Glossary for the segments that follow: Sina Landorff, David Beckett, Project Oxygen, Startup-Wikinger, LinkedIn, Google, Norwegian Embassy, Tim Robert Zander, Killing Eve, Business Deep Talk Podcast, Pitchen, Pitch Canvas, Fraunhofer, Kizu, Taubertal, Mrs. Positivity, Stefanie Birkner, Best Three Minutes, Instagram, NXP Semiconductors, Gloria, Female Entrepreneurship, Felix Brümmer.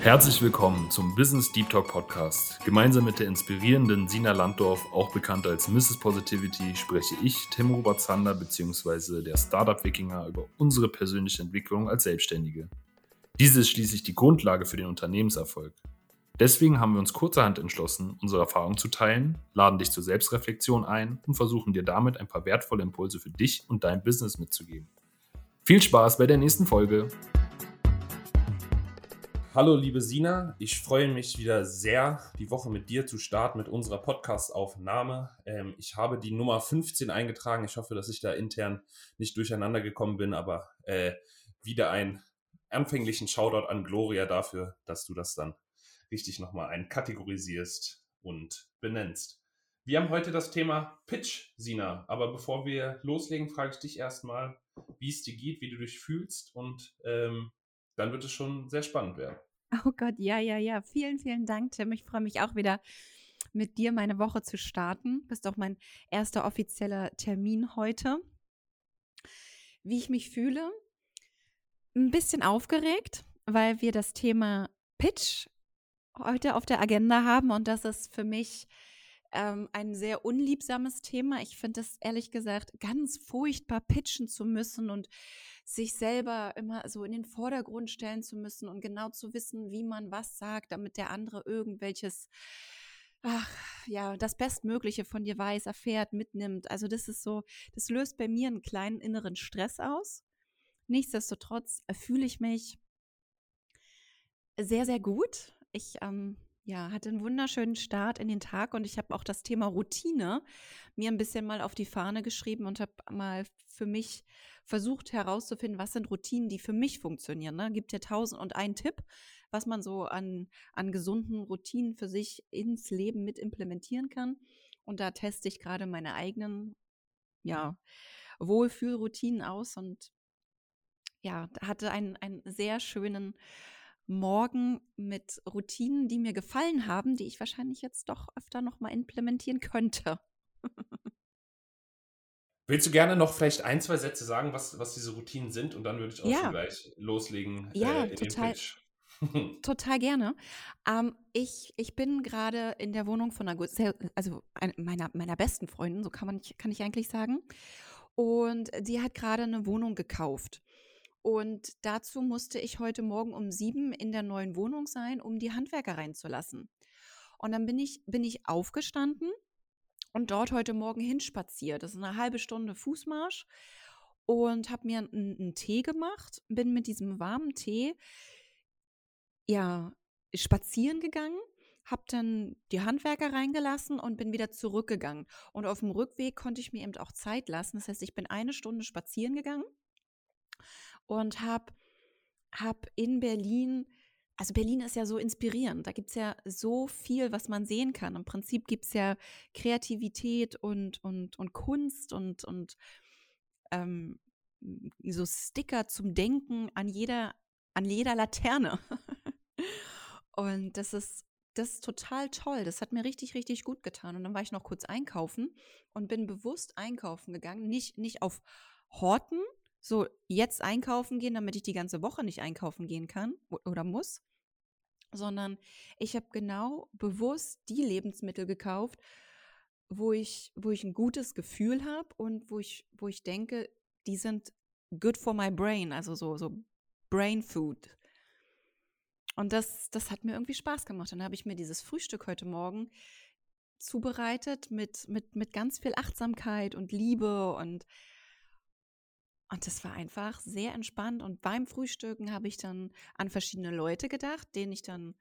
Herzlich willkommen zum Business Deep Talk Podcast. Gemeinsam mit der inspirierenden Sina Landorff, auch bekannt als Mrs. Positivity, spreche ich, Tim Robert Zander bzw. der Startup-Wikinger, über unsere persönliche Entwicklung als Selbstständige. Diese ist schließlich die Grundlage für den Unternehmenserfolg. Deswegen haben wir uns kurzerhand entschlossen, unsere Erfahrungen zu teilen, laden dich zur Selbstreflexion ein und versuchen dir damit ein paar wertvolle Impulse für dich und dein Business mitzugeben. Viel Spaß bei der nächsten Folge! Hallo liebe Sina, ich freue mich wieder sehr, die Woche mit dir zu starten mit unserer Podcast-Aufnahme. Ich habe die Nummer 15 eingetragen, ich hoffe, dass ich da intern nicht durcheinander gekommen bin, aber wieder einen anfänglichen Shoutout an Gloria dafür, dass du das dann richtig nochmal einkategorisierst und benennst. Wir haben heute das Thema Pitch, Sina. Aber bevor wir loslegen, frage ich dich erstmal, wie es dir geht, wie du dich fühlst. Und dann wird es schon sehr spannend werden. Oh Gott, ja. Vielen, vielen Dank, Tim. Ich freue mich auch wieder, mit dir meine Woche zu starten. Du bist auch mein erster offizieller Termin heute. Wie ich mich fühle? Ein bisschen aufgeregt, weil wir das Thema Pitch heute auf der Agenda haben und das ist für mich ein sehr unliebsames Thema. Ich finde es ehrlich gesagt ganz furchtbar, pitchen zu müssen und sich selber immer so in den Vordergrund stellen zu müssen und genau zu wissen, wie man was sagt, damit der andere das Bestmögliche von dir weiß, erfährt, mitnimmt. Also das ist so, das löst bei mir einen kleinen inneren Stress aus. Nichtsdestotrotz fühle ich mich sehr, sehr gut. Ich hatte einen wunderschönen Start in den Tag und ich habe auch das Thema Routine mir ein bisschen mal auf die Fahne geschrieben und habe mal für mich versucht herauszufinden, was sind Routinen, die für mich funktionieren. Ne? Gibt ja 1001 Tipp, was man so an gesunden Routinen für sich ins Leben mit implementieren kann. Und da teste ich gerade meine eigenen Wohlfühlroutinen aus und hatte einen sehr schönen Morgen mit Routinen, die mir gefallen haben, die ich wahrscheinlich jetzt doch öfter nochmal implementieren könnte. Willst du gerne noch vielleicht ein, zwei Sätze sagen, was diese Routinen sind? Und dann würde ich auch schon gleich loslegen den Pitch. Total gerne. Ich bin gerade in der Wohnung von meiner besten Freundin, so kann ich eigentlich sagen. Und die hat gerade eine Wohnung gekauft. Und dazu musste ich heute Morgen um 7 in der neuen Wohnung sein, um die Handwerker reinzulassen. Und dann bin ich aufgestanden und dort heute Morgen hinspaziert. Das ist eine halbe Stunde Fußmarsch und habe mir einen Tee gemacht, bin mit diesem warmen Tee spazieren gegangen, habe dann die Handwerker reingelassen und bin wieder zurückgegangen. Und auf dem Rückweg konnte ich mir eben auch Zeit lassen. Das heißt, ich bin eine Stunde spazieren gegangen. Und hab in Berlin, also Berlin ist ja so inspirierend, da gibt es ja so viel, was man sehen kann. Im Prinzip gibt es ja Kreativität und Kunst und so Sticker zum Denken an jeder Laterne. Und das ist total toll, das hat mir richtig, richtig gut getan. Und dann war ich noch kurz einkaufen und bin bewusst einkaufen gegangen, nicht auf Horten, so jetzt einkaufen gehen, damit ich die ganze Woche nicht einkaufen gehen kann oder muss, sondern ich habe genau bewusst die Lebensmittel gekauft, wo ich ein gutes Gefühl habe und wo ich denke, die sind good for my brain, also so Brain Food. Und das hat mir irgendwie Spaß gemacht. Dann habe ich mir dieses Frühstück heute Morgen zubereitet mit ganz viel Achtsamkeit und Liebe Und das war einfach sehr entspannt. Und beim Frühstücken habe ich dann an verschiedene Leute gedacht, denen ich dann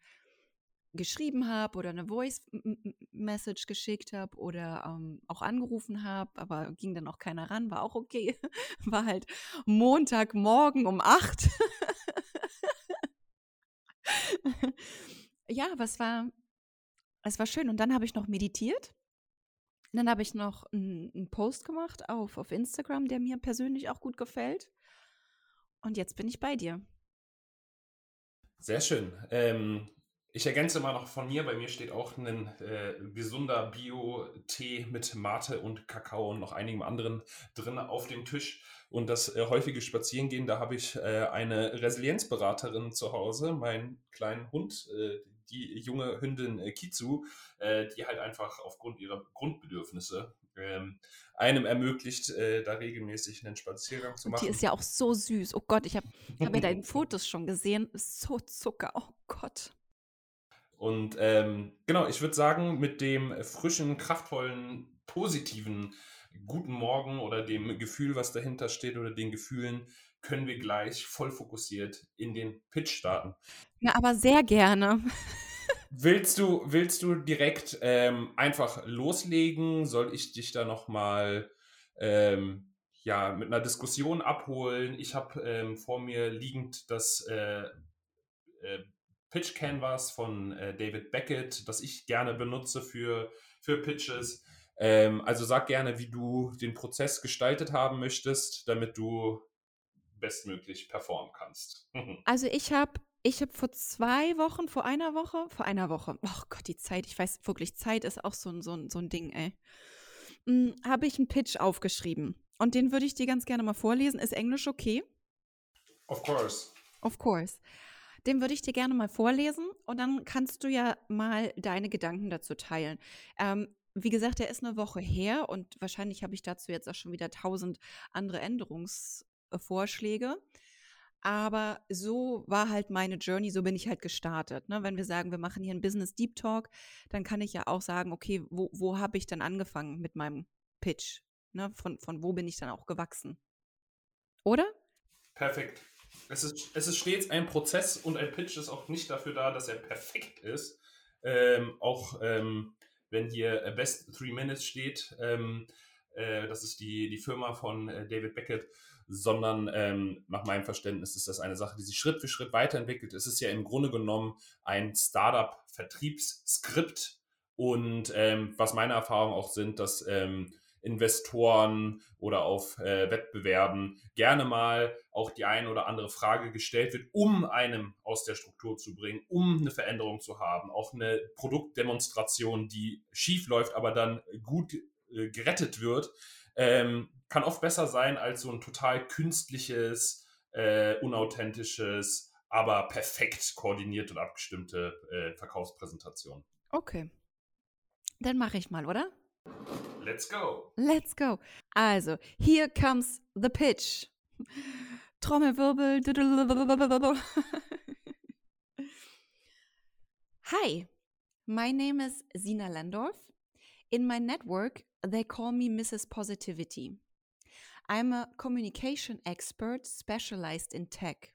geschrieben habe oder eine Voice-Message geschickt habe oder auch angerufen habe, aber ging dann auch keiner ran, war auch okay. War halt Montagmorgen um 8. Ja, es war schön. Und dann habe ich noch meditiert. Und dann habe ich noch einen Post gemacht auf Instagram, der mir persönlich auch gut gefällt. Und jetzt bin ich bei dir. Sehr schön. Ich ergänze mal noch von mir, bei mir steht auch ein gesunder Bio-Tee mit Mate und Kakao und noch einigem anderen drin auf dem Tisch. Und das häufige Spazierengehen, da habe ich eine Resilienzberaterin zu Hause, meinen kleinen Hund, die junge Hündin Kizu, die halt einfach aufgrund ihrer Grundbedürfnisse einem ermöglicht, da regelmäßig einen Spaziergang zu machen. Und die ist ja auch so süß. Oh Gott, ich habe ja deine Fotos schon gesehen. Ist so Zucker, oh Gott. Und genau, ich würde sagen, mit dem frischen, kraftvollen, positiven Guten Morgen oder dem Gefühl, was dahinter steht oder den Gefühlen, können wir gleich voll fokussiert in den Pitch starten. Ja, aber sehr gerne. Willst du direkt einfach loslegen? Soll ich dich da nochmal mit einer Diskussion abholen? Ich habe vor mir liegend das Pitch Canvas von David Beckett, das ich gerne benutze für Pitches. Also sag gerne, wie du den Prozess gestaltet haben möchtest, damit du bestmöglich performen kannst. Also ich habe vor einer Woche, oh Gott, die Zeit, ich weiß wirklich, Zeit ist auch so ein Ding, ey, habe ich einen Pitch aufgeschrieben. Und den würde ich dir ganz gerne mal vorlesen. Ist Englisch okay? Of course. Den würde ich dir gerne mal vorlesen und dann kannst du ja mal deine Gedanken dazu teilen. Wie gesagt, der ist eine Woche her und wahrscheinlich habe ich dazu jetzt auch schon wieder 1000 andere Änderungsvorschläge. Aber so war halt meine Journey, so bin ich halt gestartet. Ne? Wenn wir sagen, wir machen hier einen Business Deep Talk, dann kann ich ja auch sagen, okay, wo habe ich dann angefangen mit meinem Pitch? Ne? Von wo bin ich dann auch gewachsen? Oder? Perfekt. Es ist stets ein Prozess und ein Pitch ist auch nicht dafür da, dass er perfekt ist. Wenn hier Best Three Minutes steht, das ist die Firma von David Beckett, sondern nach meinem Verständnis ist das eine Sache, die sich Schritt für Schritt weiterentwickelt. Es ist ja im Grunde genommen ein Startup-Vertriebsskript und was meine Erfahrungen auch sind, dass Investoren oder auf Wettbewerben gerne mal auch die ein oder andere Frage gestellt wird, um einem aus der Struktur zu bringen, um eine Veränderung zu haben, auch eine Produktdemonstration, die schief läuft, aber dann gut gerettet wird, kann oft besser sein als so ein total künstliches, unauthentisches, aber perfekt koordiniert und abgestimmte Verkaufspräsentation. Okay, dann mache ich mal, oder? Let's go. Also, here comes the pitch. Trommelwirbel. Hi, my name is Sina Landorff. In my network, they call me Mrs. Positivity. I'm a communication expert specialized in tech.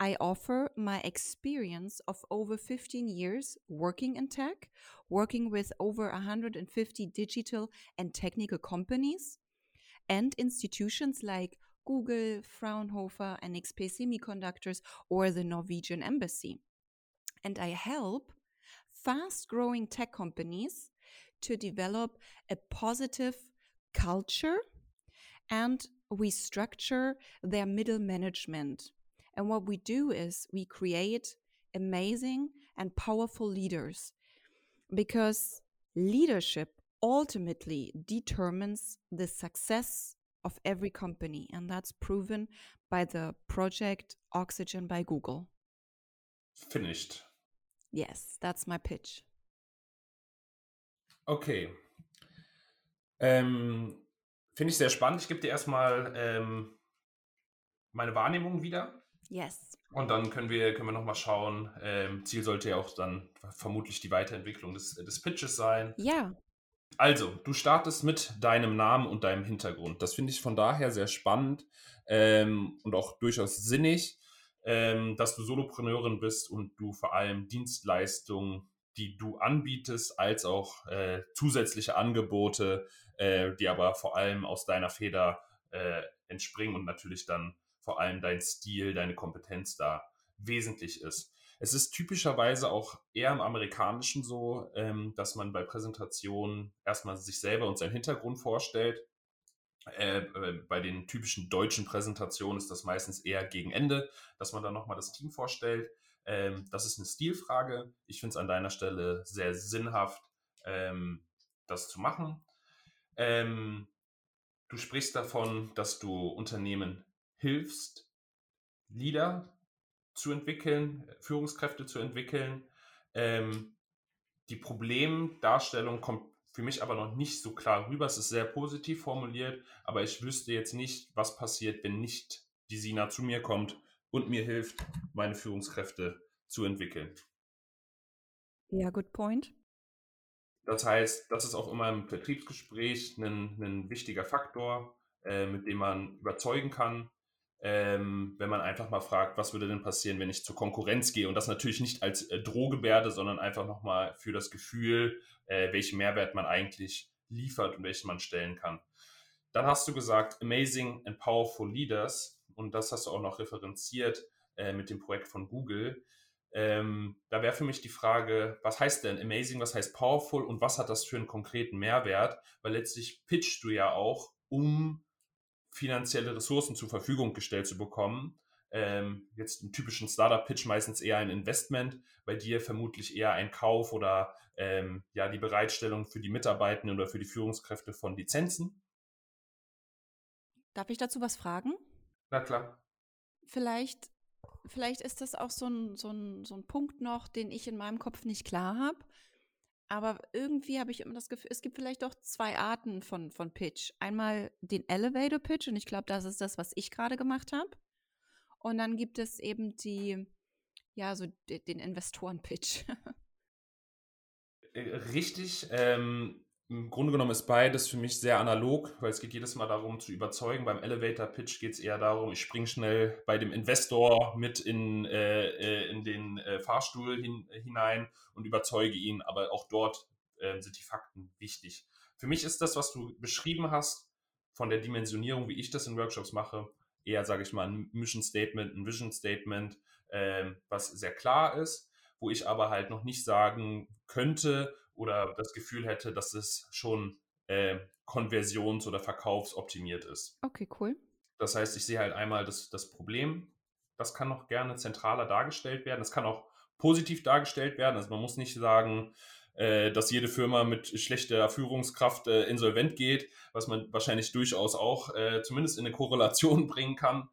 I offer my experience of over 15 years working in tech, working with over 150 digital and technical companies and institutions like Google, Fraunhofer, NXP Semiconductors or the Norwegian Embassy. And I help fast-growing tech companies to develop a positive culture, and we structure their middle management. And what we do is we create amazing and powerful leaders, because leadership ultimately determines the success of every company. And that's proven by the Project Oxygen by Google. Finished. Yes, that's my pitch. Okay. Finde ich sehr spannend. Ich gebe dir erstmal meine Wahrnehmung wieder. Yes. Und dann können wir nochmal schauen. Ziel sollte ja auch dann vermutlich die Weiterentwicklung des Pitches sein. Ja. Yeah. Also, du startest mit deinem Namen und deinem Hintergrund. Das finde ich von daher sehr spannend und auch durchaus sinnig, dass du Solopreneurin bist und du vor allem Dienstleistungen, die du anbietest, als auch zusätzliche Angebote, die aber vor allem aus deiner Feder entspringen und natürlich dann vor allem dein Stil, deine Kompetenz da wesentlich ist. Es ist typischerweise auch eher im Amerikanischen so, dass man bei Präsentationen erstmal sich selber und seinen Hintergrund vorstellt bei den typischen deutschen Präsentationen ist das meistens eher gegen Ende, dass man dann nochmal das Team vorstellt. Das ist eine Stilfrage. Ich finde es an deiner Stelle sehr sinnhaft, das zu machen. Du sprichst davon, dass du Unternehmen hilfst, Leader zu entwickeln, Führungskräfte zu entwickeln. Die Problemdarstellung kommt für mich aber noch nicht so klar rüber. Es ist sehr positiv formuliert, aber ich wüsste jetzt nicht, was passiert, wenn nicht die Sina zu mir kommt und mir hilft, meine Führungskräfte zu entwickeln. Ja, good point. Das heißt, das ist auch immer im Vertriebsgespräch ein wichtiger Faktor, mit dem man überzeugen kann, wenn man einfach mal fragt, was würde denn passieren, wenn ich zur Konkurrenz gehe, und das natürlich nicht als Drohgebärde, sondern einfach nochmal für das Gefühl, welchen Mehrwert man eigentlich liefert und welchen man stellen kann. Dann hast du gesagt, amazing and powerful leaders, und das hast du auch noch referenziert mit dem Projekt von Google. Da wäre für mich die Frage, was heißt denn amazing, was heißt powerful und was hat das für einen konkreten Mehrwert? Weil letztlich pitchst du ja auch, um finanzielle Ressourcen zur Verfügung gestellt zu bekommen. Jetzt im typischen Startup-Pitch meistens eher ein Investment, bei dir vermutlich eher ein Kauf oder die Bereitstellung für die Mitarbeitenden oder für die Führungskräfte von Lizenzen. Darf ich dazu was fragen? Na klar. Vielleicht ist das auch so ein Punkt noch, den ich in meinem Kopf nicht klar habe. Aber irgendwie habe ich immer das Gefühl, es gibt vielleicht doch zwei Arten von Pitch. Einmal den Elevator Pitch, und ich glaube, das ist das, was ich gerade gemacht habe. Und dann gibt es eben den Investoren Pitch. Richtig. Im Grunde genommen ist beides für mich sehr analog, weil es geht jedes Mal darum, zu überzeugen. Beim Elevator-Pitch geht es eher darum, ich springe schnell bei dem Investor mit in den Fahrstuhl hinein und überzeuge ihn. Aber auch dort sind die Fakten wichtig. Für mich ist das, was du beschrieben hast, von der Dimensionierung, wie ich das in Workshops mache, eher, sage ich mal, ein Mission-Statement, ein Vision-Statement, was sehr klar ist, wo ich aber halt noch nicht sagen könnte, oder das Gefühl hätte, dass es schon konversions- oder verkaufsoptimiert ist. Okay, cool. Das heißt, ich sehe halt einmal das Problem, das kann noch gerne zentraler dargestellt werden, das kann auch positiv dargestellt werden, also man muss nicht sagen, dass jede Firma mit schlechter Führungskraft insolvent geht, was man wahrscheinlich durchaus auch zumindest in eine Korrelation bringen kann,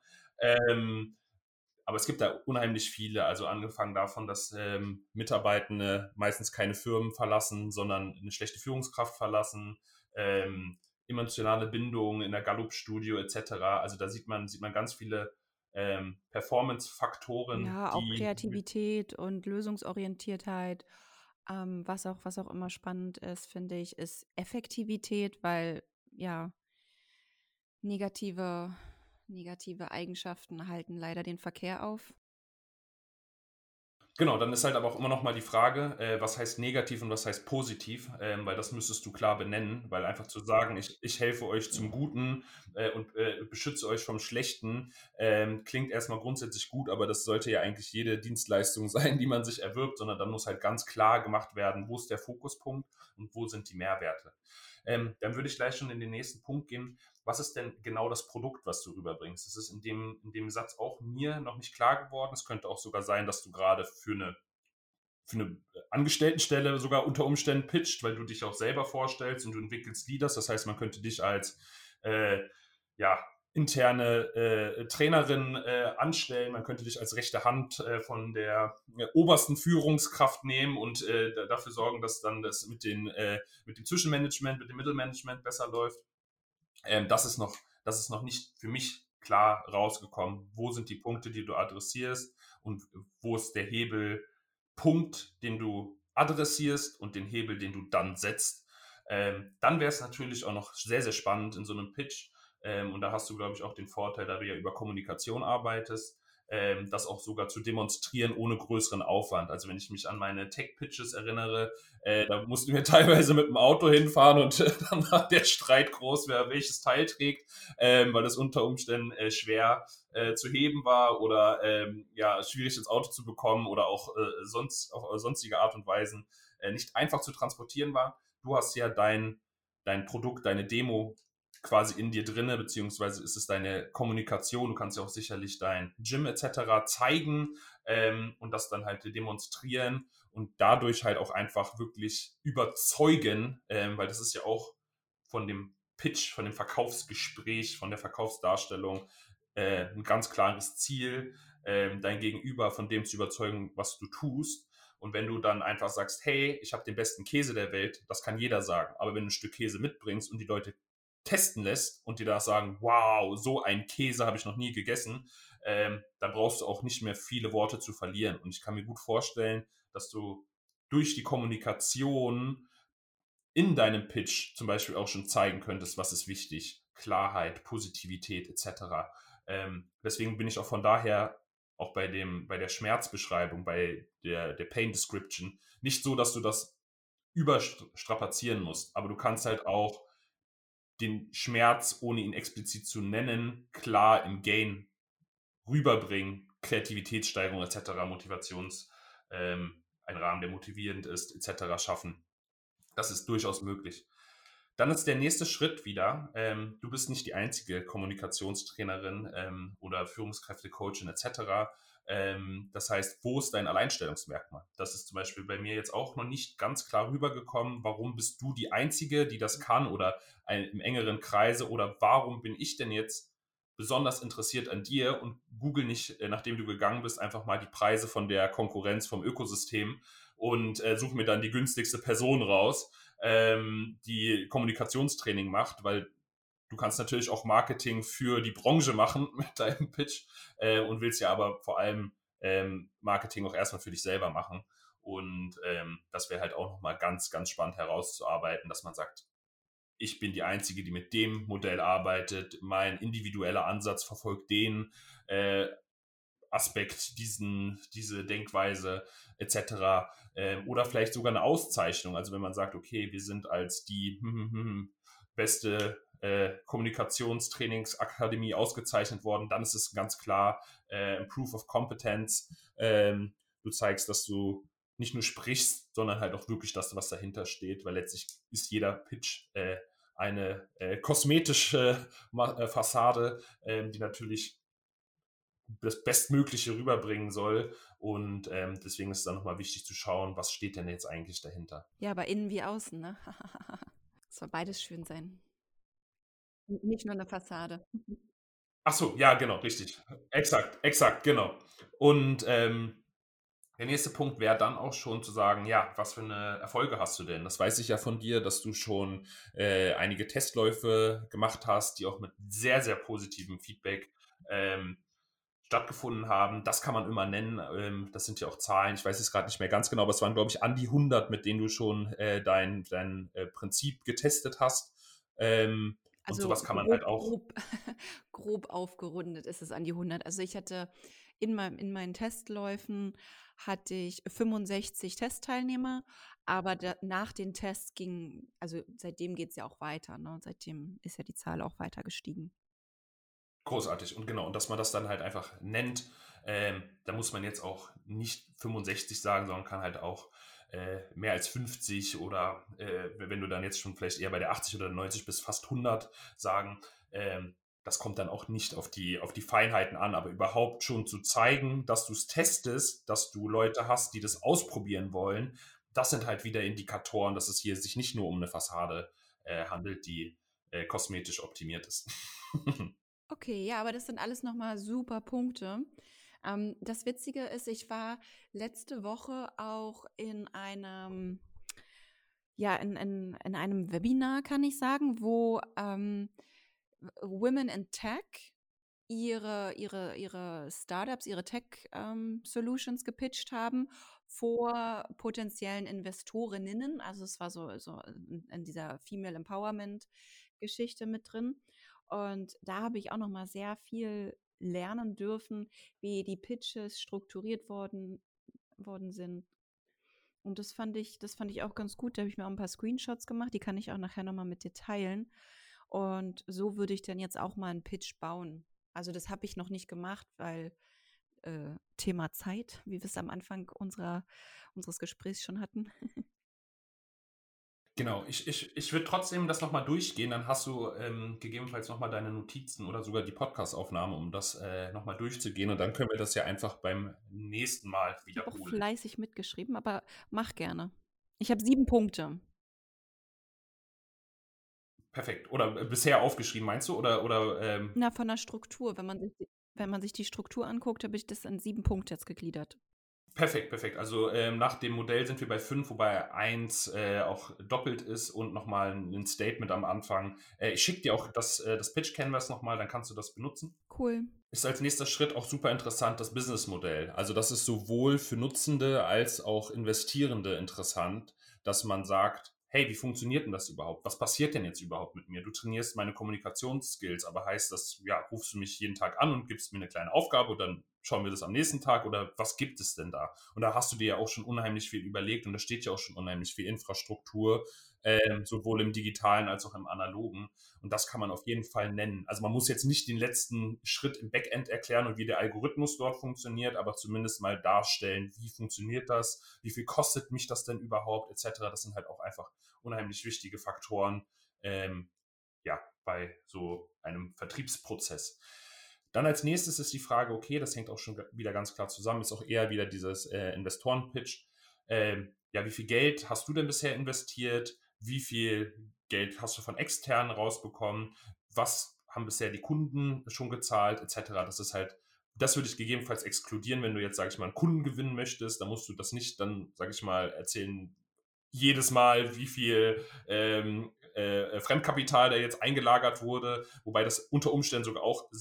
aber es gibt da unheimlich viele, also angefangen davon, dass Mitarbeitende meistens keine Firmen verlassen, sondern eine schlechte Führungskraft verlassen, emotionale Bindungen in der Gallup-Studio etc. Also da sieht man ganz viele Performance-Faktoren. Ja, auch Kreativität und Lösungsorientiertheit. Was auch immer spannend ist, finde ich, ist Effektivität, weil ja negative Eigenschaften halten leider den Verkehr auf. Genau, dann ist halt aber auch immer noch mal die Frage, was heißt negativ und was heißt positiv, weil das müsstest du klar benennen, weil einfach zu sagen, ich helfe euch zum Guten und beschütze euch vom Schlechten, klingt erstmal grundsätzlich gut, aber das sollte ja eigentlich jede Dienstleistung sein, die man sich erwirbt, sondern dann muss halt ganz klar gemacht werden, wo ist der Fokuspunkt und wo sind die Mehrwerte. Dann würde ich gleich schon in den nächsten Punkt gehen. Was ist denn genau das Produkt, was du rüberbringst? Das ist in dem Satz auch mir noch nicht klar geworden. Es könnte auch sogar sein, dass du gerade für eine Angestelltenstelle sogar unter Umständen pitcht, weil du dich auch selber vorstellst und du entwickelst Leaders. Das heißt, man könnte dich als interne Trainerin anstellen, man könnte dich als rechte Hand von der obersten Führungskraft nehmen und dafür sorgen, dass dann das mit dem Zwischenmanagement, mit dem Mittelmanagement besser läuft. Das ist noch nicht für mich klar rausgekommen. Wo sind die Punkte, die du adressierst, und wo ist der Hebelpunkt, den du adressierst, und den Hebel, den du dann setzt? Dann wäre es natürlich auch noch sehr, sehr spannend in so einem Pitch. Und da hast du, glaube ich, auch den Vorteil, da du ja über Kommunikation arbeitest, das auch sogar zu demonstrieren ohne größeren Aufwand. Also wenn ich mich an meine Tech-Pitches erinnere, da mussten wir teilweise mit dem Auto hinfahren und dann war der Streit groß, wer welches Teil trägt, weil das unter Umständen schwer zu heben war oder schwierig ins Auto zu bekommen oder auch sonst auf sonstige Art und Weisen nicht einfach zu transportieren war. Du hast ja dein Produkt, deine Demo quasi in dir drinne, beziehungsweise ist es deine Kommunikation, du kannst ja auch sicherlich dein Gym etc. zeigen und das dann halt demonstrieren und dadurch halt auch einfach wirklich überzeugen, weil das ist ja auch von dem Pitch, von dem Verkaufsgespräch, von der Verkaufsdarstellung ein ganz klares Ziel, dein Gegenüber von dem zu überzeugen, was du tust. Und wenn du dann einfach sagst, hey, ich habe den besten Käse der Welt, das kann jeder sagen, aber wenn du ein Stück Käse mitbringst und die Leute testen lässt und dir da sagen, wow, so einen Käse habe ich noch nie gegessen, dann brauchst du auch nicht mehr viele Worte zu verlieren. Und ich kann mir gut vorstellen, dass du durch die Kommunikation in deinem Pitch zum Beispiel auch schon zeigen könntest, was ist wichtig, Klarheit, Positivität etc. Deswegen bin ich auch von daher auch bei der Schmerzbeschreibung, bei der Pain Description, nicht so, dass du das überstrapazieren musst, aber du kannst halt auch den Schmerz, ohne ihn explizit zu nennen, klar im Gain rüberbringen, Kreativitätssteigerung etc., ein Rahmen, der motivierend ist, etc. schaffen. Das ist durchaus möglich. Dann ist der nächste Schritt wieder, du bist nicht die einzige Kommunikationstrainerin oder Führungskräftecoachin etc. Das heißt, wo ist dein Alleinstellungsmerkmal? Das ist zum Beispiel bei mir jetzt auch noch nicht ganz klar rübergekommen. Warum bist du die Einzige, die das kann oder im engeren Kreise? Oder warum bin ich denn jetzt besonders interessiert an dir und google nicht, nachdem du gegangen bist, einfach mal die Preise von der Konkurrenz, vom Ökosystem und suche mir dann die günstigste Person raus, die Kommunikationstraining macht, weil du kannst natürlich auch Marketing für die Branche machen mit deinem Pitch und willst ja aber vor allem Marketing auch erstmal für dich selber machen. Und das wäre halt auch nochmal ganz, ganz spannend herauszuarbeiten, dass man sagt, ich bin die Einzige, die mit dem Modell arbeitet, mein individueller Ansatz verfolgt den Aspekt, diese Denkweise etc. Oder vielleicht sogar eine Auszeichnung. Also wenn man sagt, okay, wir sind als die beste Kommunikationstrainingsakademie ausgezeichnet worden, dann ist es ganz klar Proof of Competence. Du zeigst, dass du nicht nur sprichst, sondern halt auch wirklich das, was dahinter steht, weil letztlich ist jeder Pitch eine kosmetische Fassade, die natürlich das Bestmögliche rüberbringen soll. Und deswegen ist es dann nochmal wichtig zu schauen, was steht denn jetzt eigentlich dahinter. Ja, aber innen wie außen, ne? Das soll beides schön sein. Nicht nur eine Fassade. Ach so, ja, genau, richtig. Exakt, genau. Und der nächste Punkt wäre dann auch schon zu sagen, ja, was für eine Erfolge hast du denn? Das weiß ich ja von dir, dass du schon einige Testläufe gemacht hast, die auch mit sehr, sehr positivem Feedback stattgefunden haben. Das kann man immer nennen. Das sind ja auch Zahlen. Ich weiß es gerade nicht mehr ganz genau, aber es waren, glaube ich, an die 100, mit denen du schon dein Prinzip getestet hast. Also und sowas kann man grob, halt auch. Grob aufgerundet ist es an die 100. Also ich hatte in meinen Testläufen hatte ich 65 Testteilnehmer, aber nach den Tests seitdem geht es ja auch weiter, ne? Seitdem ist ja die Zahl auch weiter gestiegen. Großartig. Und genau, und dass man das dann halt einfach nennt, da muss man jetzt auch nicht 65 sagen, sondern kann halt auch mehr als 50 oder wenn du dann jetzt schon vielleicht eher bei der 80 oder 90 bis fast 100 sagen, das kommt dann auch nicht auf die Feinheiten an, aber überhaupt schon zu zeigen, dass du es testest, dass du Leute hast, die das ausprobieren wollen, das sind halt wieder Indikatoren, dass es hier sich nicht nur um eine Fassade handelt, die kosmetisch optimiert ist. Okay, ja, aber das sind alles nochmal super Punkte. Das Witzige ist, ich war letzte Woche auch in einem Webinar, kann ich sagen, wo Women in Tech ihre Startups, ihre Tech-Solutions gepitcht haben vor potenziellen Investorinnen. Also es war so in dieser Female Empowerment-Geschichte mit drin. Und da habe ich auch nochmal sehr viel lernen dürfen, wie die Pitches strukturiert worden sind. Und das fand ich auch ganz gut. Da habe ich mir auch ein paar Screenshots gemacht, die kann ich auch nachher nochmal mit dir teilen. Und so würde ich dann jetzt auch mal einen Pitch bauen. Also das habe ich noch nicht gemacht, weil Thema Zeit, wie wir es am Anfang unseres Gesprächs schon hatten. Genau, ich würde trotzdem das nochmal durchgehen, dann hast du gegebenenfalls nochmal deine Notizen oder sogar die Podcast-Aufnahme, um das nochmal durchzugehen, und dann können wir das ja einfach beim nächsten Mal wiederholen. Ich habe auch fleißig mitgeschrieben, aber mach gerne. Ich habe 7 Punkte. Perfekt. Oder bisher aufgeschrieben, meinst du? Oder Na, von der Struktur. Wenn man sich die Struktur anguckt, habe ich das in 7 Punkte jetzt gegliedert. Perfekt. Also nach dem Modell sind wir bei 5, wobei 1 auch doppelt ist und nochmal ein Statement am Anfang. Ich schicke dir auch das Pitch Canvas nochmal, dann kannst du das benutzen. Cool. Ist als nächster Schritt auch super interessant, das Businessmodell. Also das ist sowohl für Nutzende als auch Investierende interessant, dass man sagt, hey, wie funktioniert denn das überhaupt? Was passiert denn jetzt überhaupt mit mir? Du trainierst meine Kommunikationsskills, aber heißt das, ja, rufst du mich jeden Tag an und gibst mir eine kleine Aufgabe oder dann schauen wir das am nächsten Tag oder was gibt es denn da? Und da hast du dir ja auch schon unheimlich viel überlegt und da steht ja auch schon unheimlich viel Infrastruktur, sowohl im Digitalen als auch im Analogen, und das kann man auf jeden Fall nennen. Also man muss jetzt nicht den letzten Schritt im Backend erklären und wie der Algorithmus dort funktioniert, aber zumindest mal darstellen, wie funktioniert das, wie viel kostet mich das denn überhaupt etc. Das sind halt auch einfach unheimlich wichtige Faktoren bei so einem Vertriebsprozess. Dann als nächstes ist die Frage, okay, das hängt auch schon wieder ganz klar zusammen, ist auch eher wieder dieses Investoren-Pitch. Wie viel Geld hast du denn bisher investiert? Wie viel Geld hast du von externen rausbekommen? Was haben bisher die Kunden schon gezahlt etc.? Das ist halt, das würde ich gegebenenfalls exkludieren, wenn du jetzt, sage ich mal, einen Kunden gewinnen möchtest, dann musst du das nicht, dann, sage ich mal, erzählen jedes Mal, wie viel Fremdkapital da jetzt eingelagert wurde, wobei das unter Umständen sogar auch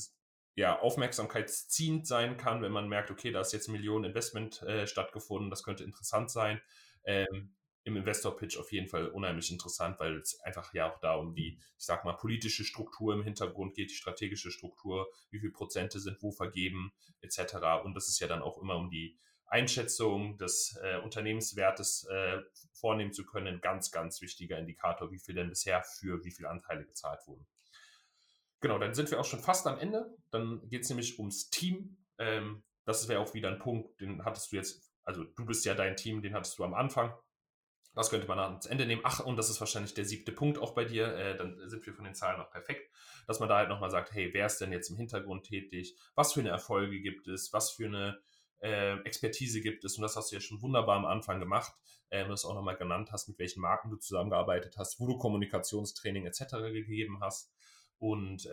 aufmerksamkeitsziehend sein kann, wenn man merkt, okay, da ist jetzt 1 Million Investment stattgefunden, das könnte interessant sein. Im Investor-Pitch auf jeden Fall unheimlich interessant, weil es einfach ja auch da um die, ich sag mal, politische Struktur im Hintergrund geht, die strategische Struktur, wie viel Prozente sind wo vergeben etc. Und das ist ja dann auch immer um die Einschätzung des Unternehmenswertes vornehmen zu können, ein ganz, ganz wichtiger Indikator, wie viel denn bisher für wie viele Anteile gezahlt wurden. Genau, dann sind wir auch schon fast am Ende. Dann geht es nämlich ums Team. Das wäre auch wieder ein Punkt, den hattest du jetzt, also du bist ja dein Team, den hattest du am Anfang. Das könnte man ans Ende nehmen. Ach, und das ist wahrscheinlich der 7. Punkt auch bei dir. Dann sind wir von den Zahlen noch perfekt, dass man da halt nochmal sagt, hey, wer ist denn jetzt im Hintergrund tätig? Was für eine Erfolge gibt es? Was für eine Expertise gibt es? Und das hast du ja schon wunderbar am Anfang gemacht, du das auch nochmal genannt hast, mit welchen Marken du zusammengearbeitet hast, wo du Kommunikationstraining etc. gegeben hast. Und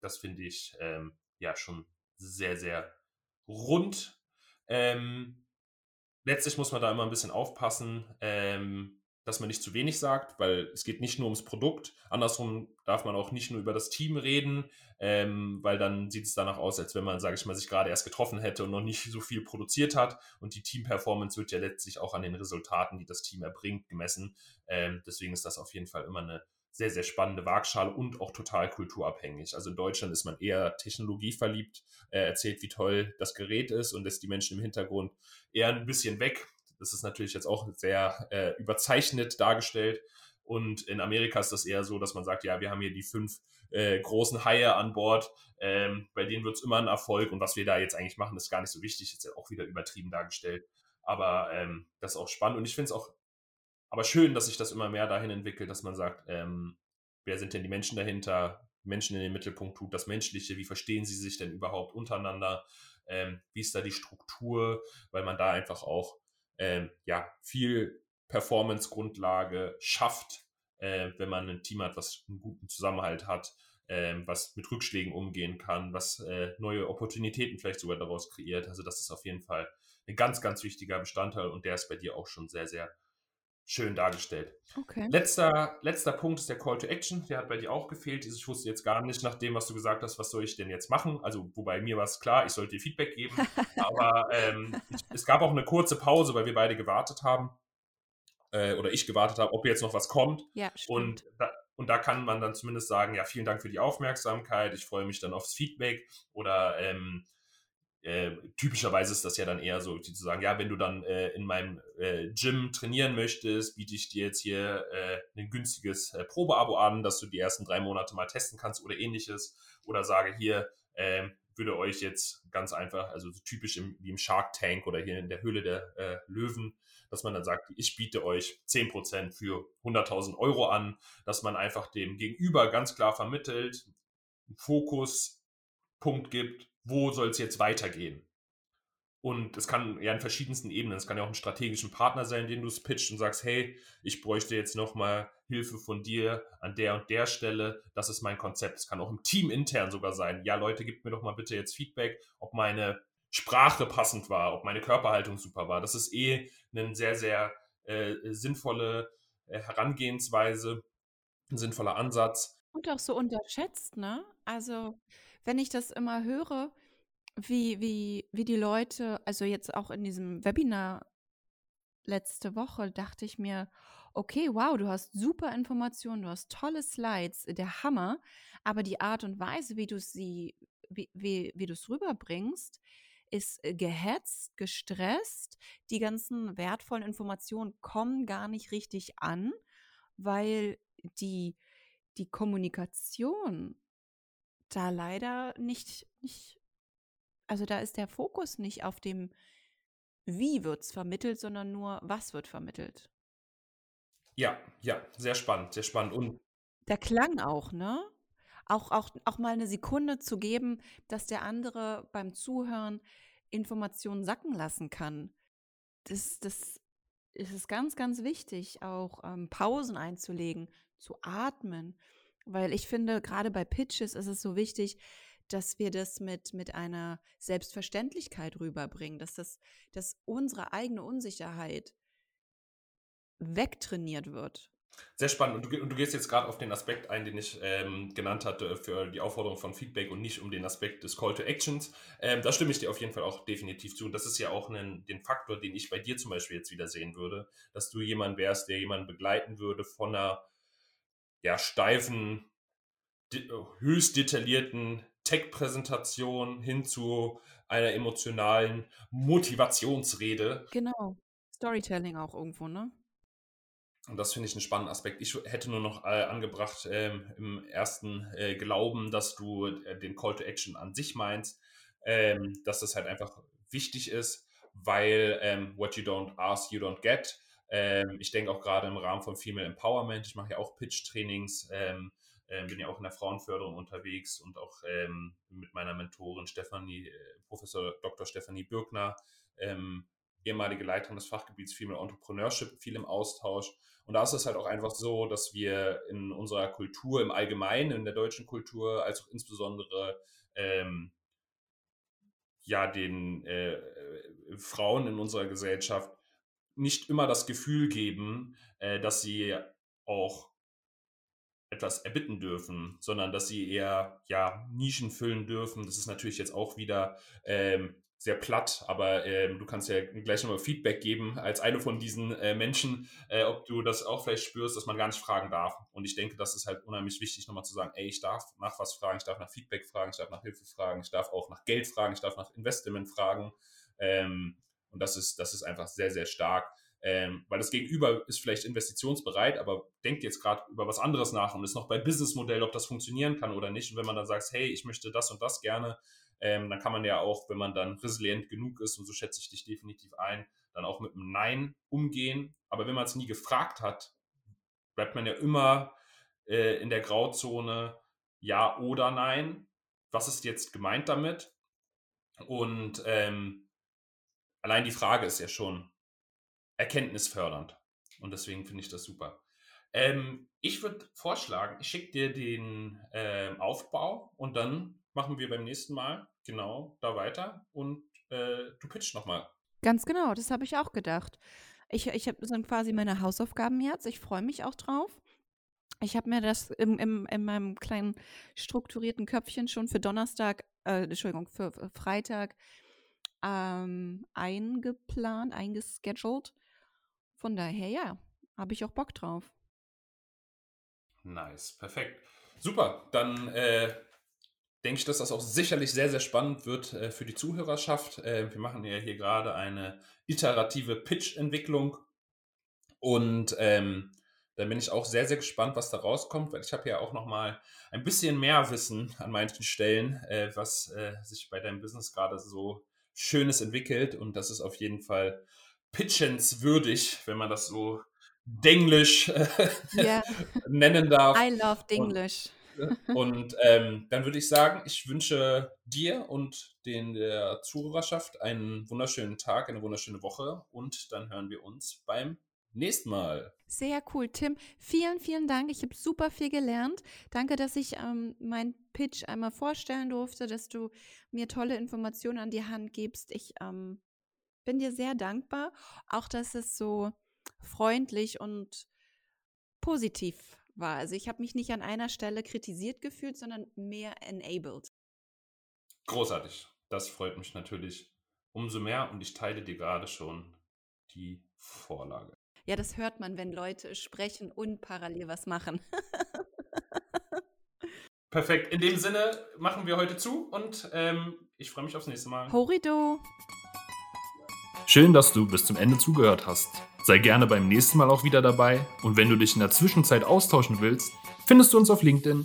das finde ich schon sehr, sehr rund. Letztlich muss man da immer ein bisschen aufpassen, dass man nicht zu wenig sagt, weil es geht nicht nur ums Produkt. Andersrum darf man auch nicht nur über das Team reden, weil dann sieht es danach aus, als wenn man, sage ich mal, sich gerade erst getroffen hätte und noch nicht so viel produziert hat. Und die Team-Performance wird ja letztlich auch an den Resultaten, die das Team erbringt, gemessen. Deswegen ist das auf jeden Fall immer eine sehr, sehr spannende Waagschale und auch total kulturabhängig. Also in Deutschland ist man eher technologieverliebt, erzählt, wie toll das Gerät ist und lässt die Menschen im Hintergrund eher ein bisschen weg. Das ist natürlich jetzt auch sehr überzeichnet dargestellt. Und in Amerika ist das eher so, dass man sagt, ja, wir haben hier die 5 großen Haie an Bord, bei denen wird es immer ein Erfolg. Und was wir da jetzt eigentlich machen, ist gar nicht so wichtig, ist ja auch wieder übertrieben dargestellt. Aber das ist auch spannend und ich finde es auch aber schön, dass sich das immer mehr dahin entwickelt, dass man sagt, wer sind denn die Menschen dahinter, Menschen in den Mittelpunkt tut, das Menschliche, wie verstehen sie sich denn überhaupt untereinander, wie ist da die Struktur, weil man da einfach auch viel Performance-Grundlage schafft, wenn man ein Team hat, was einen guten Zusammenhalt hat, was mit Rückschlägen umgehen kann, was neue Opportunitäten vielleicht sogar daraus kreiert. Also das ist auf jeden Fall ein ganz, ganz wichtiger Bestandteil und der ist bei dir auch schon sehr, sehr schön dargestellt. Okay. Letzter Punkt ist der Call to Action. Der hat bei dir auch gefehlt. Ich wusste jetzt gar nicht nach dem, was du gesagt hast, was soll ich denn jetzt machen? Also, wobei mir war es klar, ich sollte dir Feedback geben. Aber es gab auch eine kurze Pause, weil wir beide gewartet haben. Oder ich gewartet habe, ob jetzt noch was kommt. Ja, stimmt. Und da kann man dann zumindest sagen, ja, vielen Dank für die Aufmerksamkeit. Ich freue mich dann aufs Feedback. Oder typischerweise ist das ja dann eher so, die zu sagen, ja, wenn du dann in meinem Gym trainieren möchtest, biete ich dir jetzt hier ein günstiges Probeabo an, dass du die ersten 3 Monate mal testen kannst oder ähnliches. Oder sage hier, würde euch jetzt ganz einfach, also so typisch wie im Shark Tank oder hier in der Höhle der Löwen, dass man dann sagt, ich biete euch 10% für 100.000 Euro an, dass man einfach dem Gegenüber ganz klar vermittelt, einen Fokuspunkt gibt, wo soll es jetzt weitergehen. Und es kann ja in verschiedensten Ebenen, es kann ja auch ein strategischen Partner sein, den du es pitchst und sagst, hey, ich bräuchte jetzt nochmal Hilfe von dir an der und der Stelle, das ist mein Konzept. Es kann auch im Team intern sogar sein, ja Leute, gebt mir doch mal bitte jetzt Feedback, ob meine Sprache passend war, ob meine Körperhaltung super war. Das ist eine sehr, sehr sinnvolle Herangehensweise, ein sinnvoller Ansatz. Und auch so unterschätzt, ne? Also wenn ich das immer höre, wie die Leute, also jetzt auch in diesem Webinar letzte Woche, dachte ich mir, okay, wow, du hast super Informationen, du hast tolle Slides, der Hammer, aber die Art und Weise, wie du es rüberbringst, ist gehetzt, gestresst, die ganzen wertvollen Informationen kommen gar nicht richtig an, weil die Kommunikation da leider nicht also da ist der Fokus nicht auf dem, wie wird es vermittelt, sondern nur, was wird vermittelt. Ja, sehr spannend, sehr spannend. Und der Klang auch, ne? Auch mal eine Sekunde zu geben, dass der andere beim Zuhören Informationen sacken lassen kann. Das ist ganz, ganz wichtig, auch Pausen einzulegen, zu atmen. Weil ich finde, gerade bei Pitches ist es so wichtig, dass wir das mit einer Selbstverständlichkeit rüberbringen, dass unsere eigene Unsicherheit wegtrainiert wird. Sehr spannend. Und du gehst jetzt gerade auf den Aspekt ein, den ich genannt hatte für die Aufforderung von Feedback und nicht um den Aspekt des Call to Actions. Da stimme ich dir auf jeden Fall auch definitiv zu. Und das ist ja auch den Faktor, den ich bei dir zum Beispiel jetzt wieder sehen würde, dass du jemand wärst, der jemanden begleiten würde von einer steifen, höchst detaillierten Tech-Präsentation hin zu einer emotionalen Motivationsrede. Genau, Storytelling auch irgendwo, ne? Und das finde ich einen spannenden Aspekt. Ich hätte nur noch angebracht im ersten Glauben, dass du den Call to Action an sich meinst, dass das halt einfach wichtig ist, weil what you don't ask, you don't get. Ich denke auch gerade im Rahmen von Female Empowerment, ich mache ja auch Pitch-Trainings, bin ja auch in der Frauenförderung unterwegs und auch mit meiner Mentorin Professor Dr. Stefanie Birkner, ehemalige Leiterin des Fachgebiets Female Entrepreneurship, viel im Austausch. Und da ist es halt auch einfach so, dass wir in unserer Kultur im Allgemeinen, in der deutschen Kultur, als auch insbesondere den Frauen in unserer Gesellschaft nicht immer das Gefühl geben, dass sie auch etwas erbitten dürfen, sondern dass sie eher Nischen füllen dürfen. Das ist natürlich jetzt auch wieder sehr platt, aber du kannst ja gleich nochmal Feedback geben als eine von diesen Menschen, ob du das auch vielleicht spürst, dass man gar nicht fragen darf. Und ich denke, das ist halt unheimlich wichtig, nochmal zu sagen, ich darf nach was fragen, ich darf nach Feedback fragen, ich darf nach Hilfe fragen, ich darf auch nach Geld fragen, ich darf nach Investment fragen. Und das ist einfach sehr, sehr stark. Weil das Gegenüber ist vielleicht investitionsbereit, aber denkt jetzt gerade über was anderes nach und ist noch bei Businessmodell, ob das funktionieren kann oder nicht. Und wenn man dann sagt, hey, ich möchte das und das gerne, dann kann man ja auch, wenn man dann resilient genug ist, und so schätze ich dich definitiv ein, dann auch mit einem Nein umgehen. Aber wenn man es nie gefragt hat, bleibt man ja immer in der Grauzone Ja oder Nein. Was ist jetzt gemeint damit? Und allein die Frage ist ja schon erkenntnisfördernd. Und deswegen finde ich das super. Ich würde vorschlagen, ich schicke dir den Aufbau und dann machen wir beim nächsten Mal genau da weiter und du pitchst nochmal. Ganz genau, das habe ich auch gedacht. Ich habe so quasi meine Hausaufgaben jetzt. Ich freue mich auch drauf. Ich habe mir das in meinem kleinen strukturierten Köpfchen schon für für Freitag eingeplant, eingescheduled. Von daher, habe ich auch Bock drauf. Nice, perfekt. Super, dann denke ich, dass das auch sicherlich sehr, sehr spannend wird für die Zuhörerschaft. Wir machen ja hier gerade eine iterative Pitch-Entwicklung und Dann bin ich auch sehr, sehr gespannt, was da rauskommt, weil ich habe ja auch nochmal ein bisschen mehr Wissen an manchen Stellen, was sich bei deinem Business gerade so Schönes entwickelt, und das ist auf jeden Fall pitchenswürdig, wenn man das so denglisch nennen darf. I love Denglisch. Und dann würde ich sagen, ich wünsche dir und der Zuhörerschaft einen wunderschönen Tag, eine wunderschöne Woche, und dann hören wir uns beim nächsten Mal. Sehr cool, Tim. Vielen, vielen Dank. Ich habe super viel gelernt. Danke, dass ich meinen Pitch einmal vorstellen durfte, dass du mir tolle Informationen an die Hand gibst. Ich bin dir sehr dankbar, auch dass es so freundlich und positiv war. Also ich habe mich nicht an einer Stelle kritisiert gefühlt, sondern mehr enabled. Großartig. Das freut mich natürlich umso mehr, und ich teile dir gerade schon die Vorlage. Ja, das hört man, wenn Leute sprechen und parallel was machen. Perfekt. In dem Sinne machen wir heute zu, und ich freue mich aufs nächste Mal. Horrido! Schön, dass du bis zum Ende zugehört hast. Sei gerne beim nächsten Mal auch wieder dabei, und wenn du dich in der Zwischenzeit austauschen willst, findest du uns auf LinkedIn.